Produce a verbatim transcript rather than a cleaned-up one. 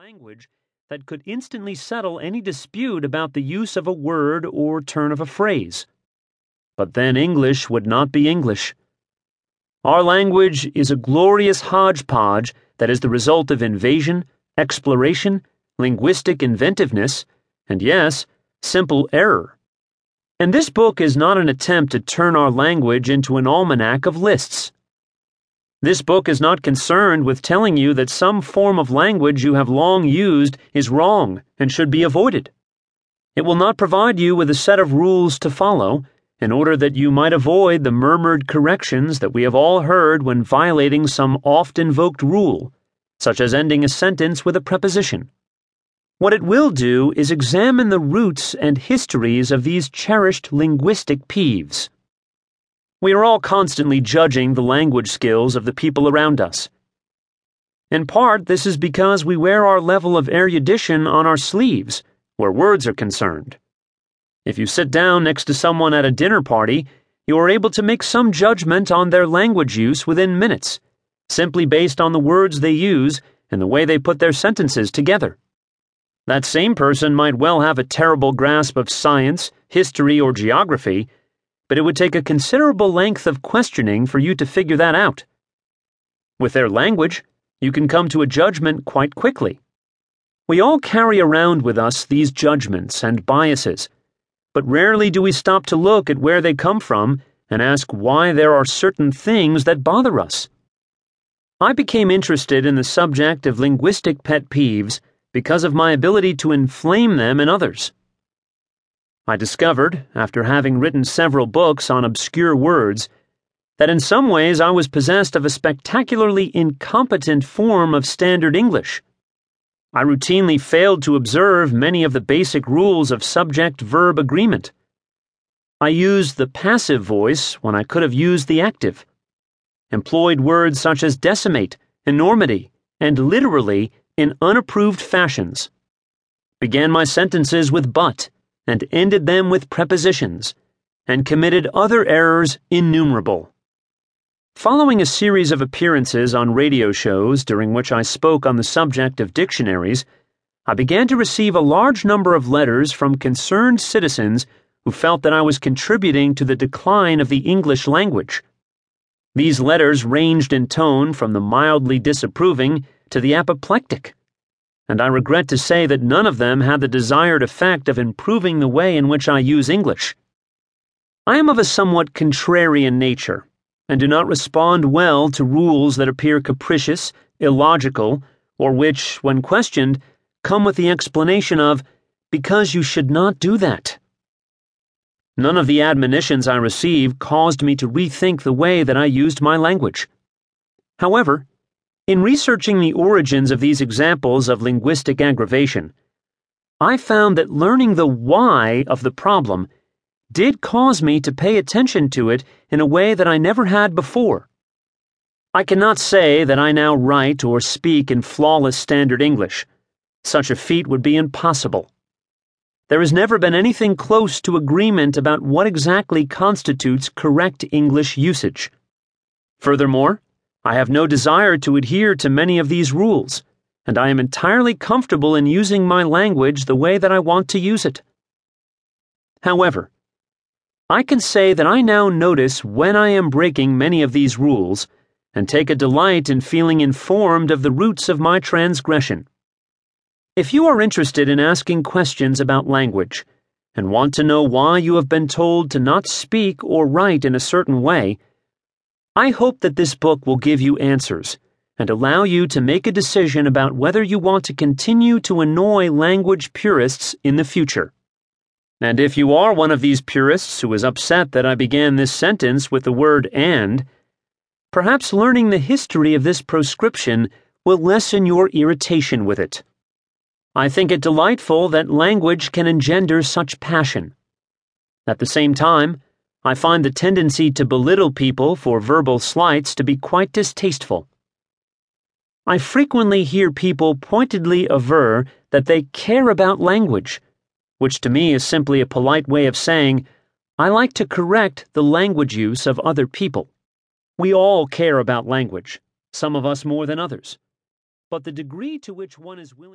language that could instantly settle any dispute about the use of a word or turn of a phrase. But then English would not be English. Our language is a glorious hodgepodge that is the result of invasion, exploration, linguistic inventiveness, and yes, simple error. And this book is not an attempt to turn our language into an almanac of lists. This book is not concerned with telling you that some form of language you have long used is wrong and should be avoided. It will not provide you with a set of rules to follow in order that you might avoid the murmured corrections that we have all heard when violating some oft-invoked rule, such as ending a sentence with a preposition. What it will do is examine the roots and histories of these cherished linguistic peeves. We are all constantly judging the language skills of the people around us. In part, this is because we wear our level of erudition on our sleeves, where words are concerned. If you sit down next to someone at a dinner party, you are able to make some judgment on their language use within minutes, simply based on the words they use and the way they put their sentences together. That same person might well have a terrible grasp of science, history, or geography, but it would take a considerable length of questioning for you to figure that out. With their language, you can come to a judgment quite quickly. We all carry around with us these judgments and biases, but rarely do we stop to look at where they come from and ask why there are certain things that bother us. I became interested in the subject of linguistic pet peeves because of my ability to inflame them in others. I discovered, after having written several books on obscure words, that in some ways I was possessed of a spectacularly incompetent form of standard English. I routinely failed to observe many of the basic rules of subject-verb agreement. I used the passive voice when I could have used the active, employed words such as decimate, enormity, and literally in unapproved fashions, began my sentences with but, and ended them with prepositions, and committed other errors innumerable. Following a series of appearances on radio shows during which I spoke on the subject of dictionaries, I began to receive a large number of letters from concerned citizens who felt that I was contributing to the decline of the English language. These letters ranged in tone from the mildly disapproving to the apoplectic, and I regret to say that none of them had the desired effect of improving the way in which I use English. I am of a somewhat contrarian nature, and do not respond well to rules that appear capricious, illogical, or which, when questioned, come with the explanation of, "because you should not do that." None of the admonitions I received caused me to rethink the way that I used my language. However, in researching the origins of these examples of linguistic aggravation, I found that learning the why of the problem did cause me to pay attention to it in a way that I never had before. I cannot say that I now write or speak in flawless standard English. Such a feat would be impossible. There has never been anything close to agreement about what exactly constitutes correct English usage. Furthermore, I have no desire to adhere to many of these rules, and I am entirely comfortable in using my language the way that I want to use it. However, I can say that I now notice when I am breaking many of these rules and take a delight in feeling informed of the roots of my transgression. If you are interested in asking questions about language and want to know why you have been told to not speak or write in a certain way, I hope that this book will give you answers and allow you to make a decision about whether you want to continue to annoy language purists in the future. And if you are one of these purists who is upset that I began this sentence with the word "and," perhaps learning the history of this proscription will lessen your irritation with it. I think it delightful that language can engender such passion. At the same time, I find the tendency to belittle people for verbal slights to be quite distasteful. I frequently hear people pointedly aver that they care about language, which to me is simply a polite way of saying, I like to correct the language use of other people. We all care about language, some of us more than others, but the degree to which one is willing